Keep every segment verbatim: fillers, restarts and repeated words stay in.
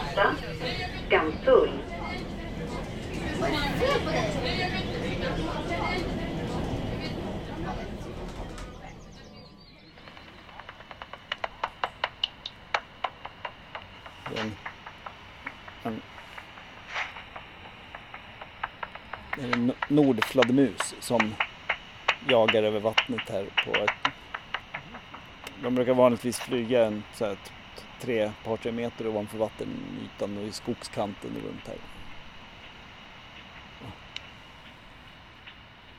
Årsta, Skanstull. Den, den, det är en nordfladdermus som jagar över vattnet här på ett, de brukar vanligtvis flyga en så här tre, par tre meter ovanför vattenytan och i skogskanten runt här.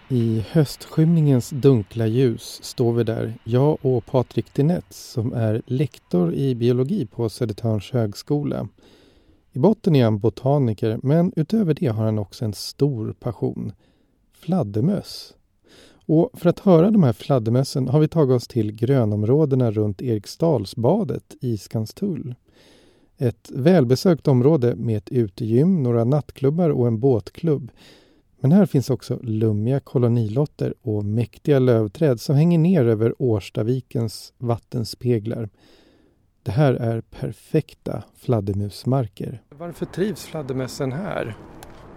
I höstskymningens dunkla ljus står vi där, jag och Patrik Dinnétz som är lektor i biologi på Södertörns högskola. I botten är han botaniker, men utöver det har han också en stor passion, fladdermöss. Och för att höra de här fladdermössen har vi tagit oss till grönområdena runt Eriksdalsbadet i Skanstull. Ett välbesökt område med ett utegym, några nattklubbar och en båtklubb. Men här finns också lummiga kolonilotter och mäktiga lövträd som hänger ner över Årstavikens vattenspeglar. Det här är perfekta fladdermusmarker. Varför trivs fladdermössen här?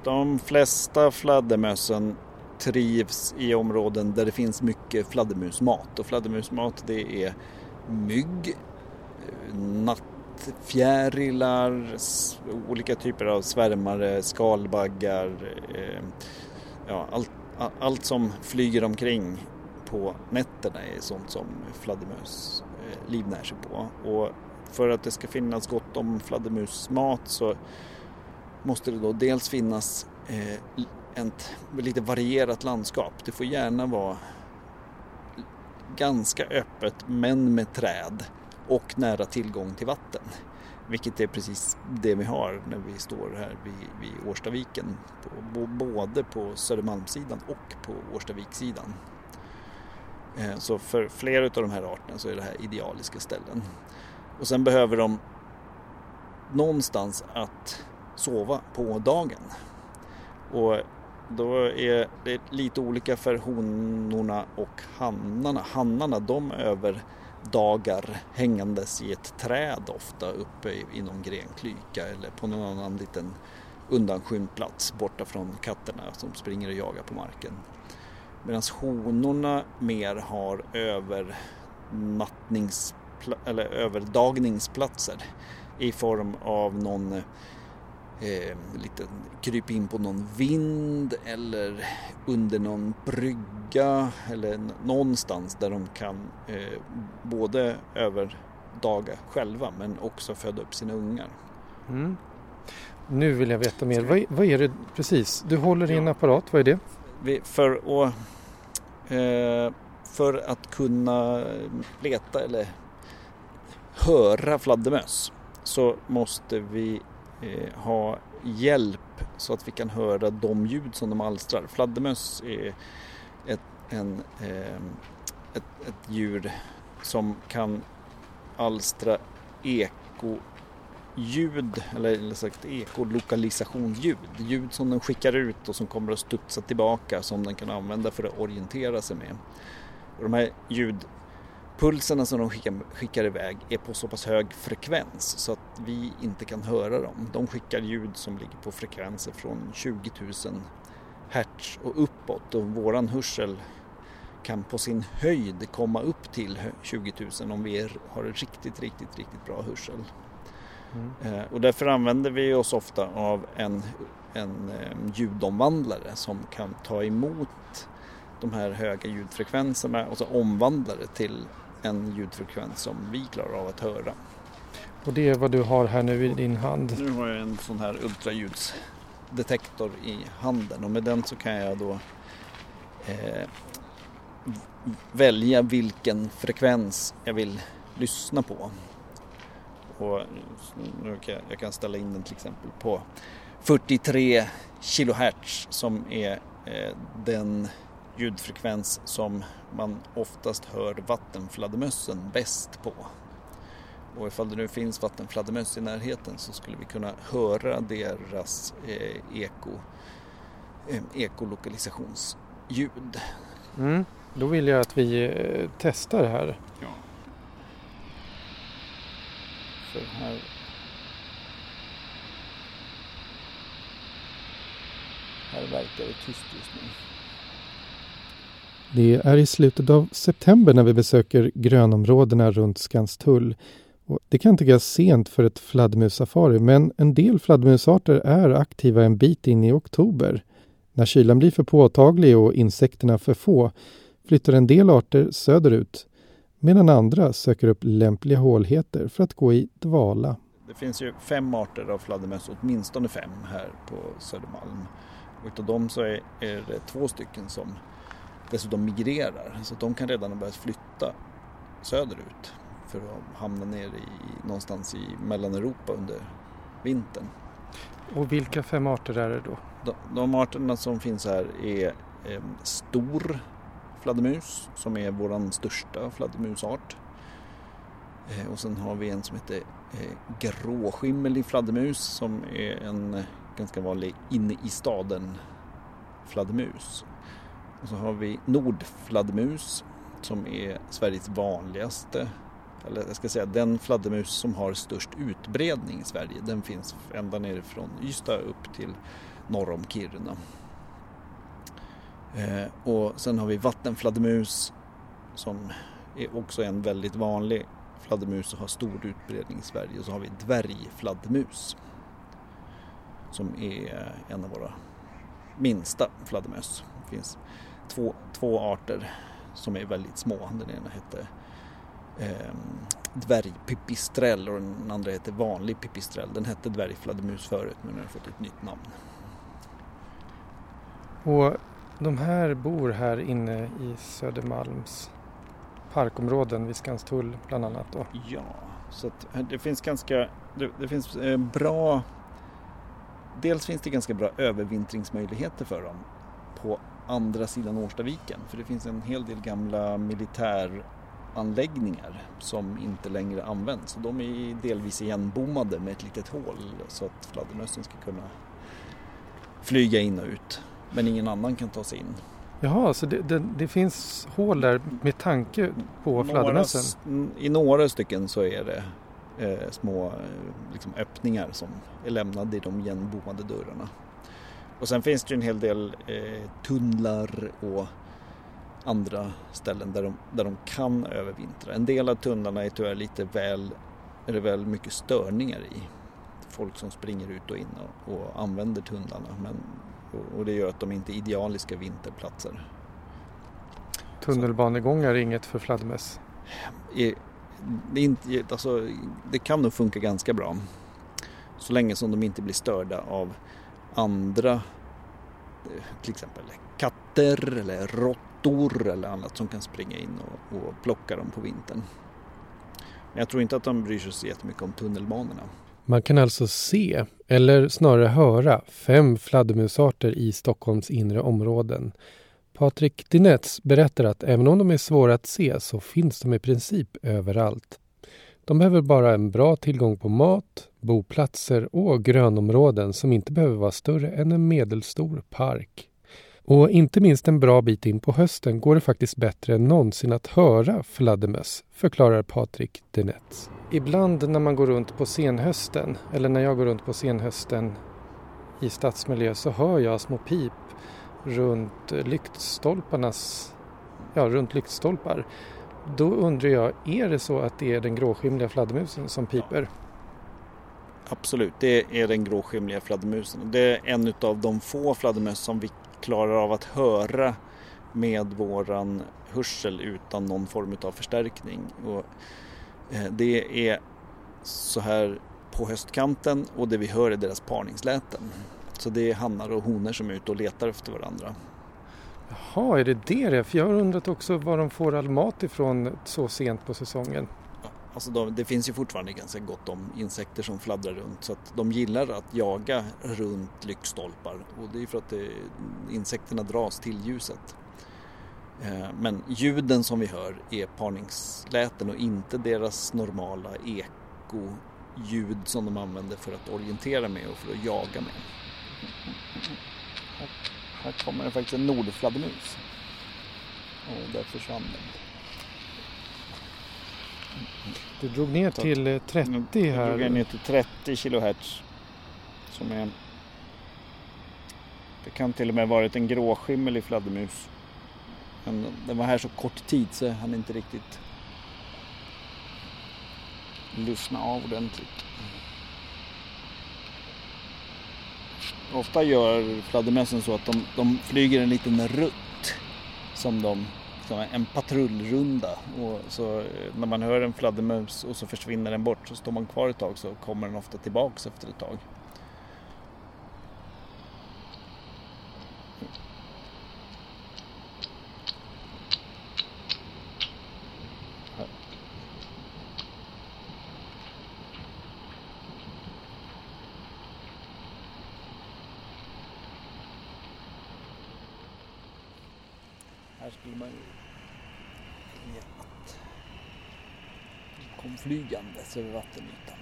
De flesta fladdermössen trivs i områden där det finns mycket fladdermusmat. Och fladdermusmat, det är mygg, nattfjärilar, olika typer av svärmare, skalbaggar, eh, ja, allt, allt som flyger omkring på nätterna är sånt som fladdermus eh, livnär sig på. Och för att det ska finnas gott om fladdermusmat så måste det då dels finnas eh, ett lite varierat landskap. Det får gärna vara ganska öppet men med träd och nära tillgång till vatten. Vilket är precis det vi har när vi står här vid, vid Årstaviken. På, både på Södermalmsidan och på Årstaviksidan. Så för flera av de här arterna så är det här idealiska ställen. Och sen behöver de någonstans att sova på dagen. Och då är det lite olika för honorna och hannarna. Hannarna, de överdagar hängandes i ett träd ofta uppe i någon grenklyka eller på någon annan liten undanskymd plats borta från katterna som springer och jagar på marken. Medan honorna mer har övernattningspla- eller överdagningsplatser i form av någon Eh, lite kryp in på någon vind eller under någon brygga eller någonstans där de kan eh, både överdaga själva men också föda upp sina ungar. Mm. Nu vill jag veta mer. Vad, vad är det precis? Du håller i en apparat, vad är det? Vi, för, att, eh, för att kunna leta eller höra fladdermöss så måste vi ha hjälp så att vi kan höra de ljud som de alstrar. Fladdermöss är ett, en, ett, ett djur som kan alstra ekoljud eller sagt ekolokalisationsljud. Ljud som den skickar ut och som kommer att studsa tillbaka som den kan använda för att orientera sig med. Och de här ljud Pulserna som de skickar, skickar iväg är på så pass hög frekvens så att vi inte kan höra dem. De skickar ljud som ligger på frekvenser från tjugo tusen hertz och uppåt. Och våran hörsel kan på sin höjd komma upp till tjugo tusen om vi är, har en riktigt, riktigt, riktigt bra hörsel. Mm. Eh, och därför använder vi oss ofta av en, en eh, ljudomvandlare som kan ta emot de här höga ljudfrekvenserna och så omvandlar det till en ljudfrekvens som vi klarar av att höra. Och det är vad du har här nu i din hand? Nu har jag en sån här ultraljudsdetektor i handen och med den så kan jag då eh, välja vilken frekvens jag vill lyssna på. Och nu kan jag, jag kan ställa in den till exempel på fyrtiotre kilohertz som är eh, den ljudfrekvens som man oftast hör vattenfladdermössen bäst på. Och ifall det nu finns vattenfladdermöss i närheten så skulle vi kunna höra deras eh, eko, eh, ekolokalisationsljud. Mm. Då vill jag att vi eh, testar här. Ja. Så här verkar det tyst just nu. Det är i slutet av september när vi besöker grönområdena runt Skanstull. Och det kan tyckas sent för ett fladdermussafari, men en del fladdermusarter är aktiva en bit in i oktober. När kylan blir för påtaglig och insekterna för få flyttar en del arter söderut, medan andra söker upp lämpliga håligheter för att gå i dvala. Det finns ju fem arter av fladdermöss, åtminstone fem här på Södermalm. Och utav dem så är det två stycken som dessutom migrerar, så att de kan redan ha börjat flytta söderut för att hamna ner i, någonstans i Mellaneuropa under vintern. Och vilka fem arter är det då? De, de arterna som finns här är eh, stor fladdermus, som är vår största fladdermusart. Eh, och sen har vi en som heter eh, gråskimmelig fladdermus, som är en eh, ganska vanlig inne i staden fladdermus. Och så har vi nordfladdermus, som är Sveriges vanligaste, eller jag ska säga den fladdermus som har störst utbredning i Sverige. Den finns ända nere från Ystad upp till norr om Kiruna. Eh, och sen har vi vattenfladdermus, som är också en väldigt vanlig fladdermus och har stor utbredning i Sverige. Och så har vi dvärgfladdermus, som är en av våra minsta fladdermöss. Det finns två, två arter som är väldigt små. Den ena heter eh, dvärgpipistrell och den andra heter vanlig pipistrell. Den hette dvärgfladdermus förut, men den har fått ett nytt namn. Och de här bor här inne i Södermalms parkområden vid Skanstull bland annat då? Ja, så att det finns ganska det, det finns eh, bra dels finns det ganska bra övervintringsmöjligheter för dem på andra sidan Årstaviken, för det finns en hel del gamla militäranläggningar som inte längre används. De är delvis igenbommade med ett litet hål så att fladdermössen ska kunna flyga in och ut, men ingen annan kan ta sig in. Jaha, så det, det, det finns hål där med tanke på fladdermössen? I några stycken så är det Eh, små liksom, öppningar som är lämnade i de igenbommade dörrarna. Och sen finns det en hel del eh, tunnlar och andra ställen där de, där de kan övervintra. En del av tunnlarna är tyvärr lite väl, är det väl mycket störningar i. Folk som springer ut och in och, och använder tunnlarna. Men, och, och det gör att de inte är idealiska vinterplatser. Tunnelbanegångar är inget för fladdermöss? I, Det, inte, alltså, det kan nog funka ganska bra så länge som de inte blir störda av andra, till exempel katter eller råttor eller annat som kan springa in och, och plocka dem på vintern. Men jag tror inte att de bryr sig så jättemycket om tunnelbanorna. Man kan alltså se, eller snarare höra, fem fladdermusarter i Stockholms inre områden. Patrik Dinnétz berättar att även om de är svåra att se så finns de i princip överallt. De behöver bara en bra tillgång på mat, boplatser och grönområden som inte behöver vara större än en medelstor park. Och inte minst en bra bit in på hösten går det faktiskt bättre än någonsin att höra fladdermöss, förklarar Patrik Dinnétz. Ibland när man går runt på senhösten, eller när jag går runt på senhösten i stadsmiljö, så hör jag små pip runt lyktstolparnas ja runt lyktstolpar. Då undrar jag, är det så att det är den gråskimliga fladdermusen som piper? Ja. Absolut, det är den gråskimliga fladdermusen. Det är en av de få fladdermöss som vi klarar av att höra med våran hörsel utan någon form av förstärkning. Och det är så här på höstkanten, och det vi hör är deras parningsläten. Så det är hannar och honor som är ute och letar efter varandra. Jaha, är det det? För jag har undrat också var de får all mat ifrån så sent på säsongen. Ja, alltså de, det finns ju fortfarande ganska gott om insekter som fladdrar runt. Så att de gillar att jaga runt lyktstolpar. Och det är för att det, insekterna dras till ljuset. Men ljuden som vi hör är parningsläten och inte deras normala ekoljud som de använder för att orientera med och för att jaga med. Här, här kommer det faktiskt en nordfladdermus. Och där försvann den. Du drog ner till trettio här. Jag drog ner till trettio kilohertz. Som är Det kan till och med varit en gråskimmelig fladdermus. Men den var här så kort tid så han inte riktigt lyssna av ordentligt. Ofta gör fladdermössen så att de, de flyger en liten rutt som de som en patrullrunda, och så när man hör en fladdermus och så försvinner den bort, så står man kvar ett tag, så kommer den ofta tillbaks efter ett tag. Här skulle man ju att det kom flygandes över vattenytan.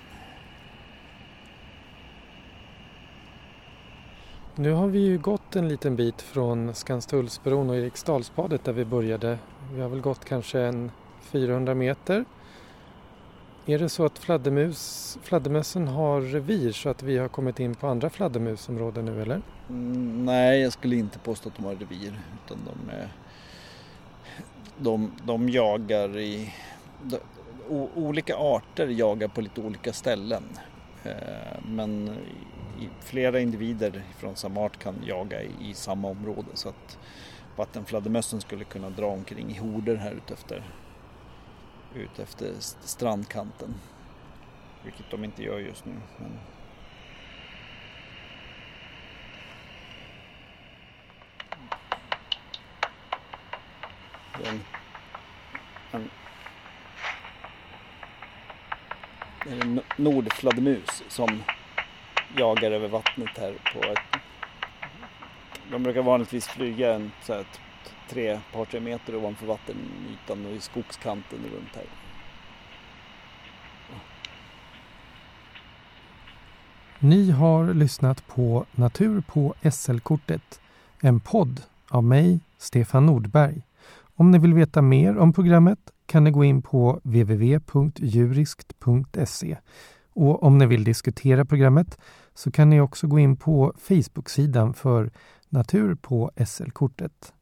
Nu har vi ju gått en liten bit från Skanstullsbron och Eriksdalsbadet där vi började. Vi har väl gått kanske en fyrahundra meter. Är det så att fladdermus, fladdermössen har revir så att vi har kommit in på andra fladdermusområden nu, eller? Mm, nej, jag skulle inte påstå att de har revir, utan de är... De, de jagar i... De, o, olika arter jagar på lite olika ställen. Eh, men i, flera individer från samma art kan jaga i, i samma område. Så att vattenfladdermössen skulle kunna dra omkring i horder här ute efter, ut efter strandkanten. Vilket de inte gör just nu. Men... En, en, en nordfladdermus som jagar över vattnet här på ett, de brukar vanligtvis flyga en så här tre, par tre meter ovanför vattenytan och i skogskanten runt här. Ni har lyssnat på Natur på S L-kortet, en podd av mig, Stefan Nordberg. Om ni vill veta mer om programmet kan ni gå in på w w w punkt juriskt punkt se. Och om ni vill diskutera programmet så kan ni också gå in på Facebook-sidan för Natur på S L-kortet.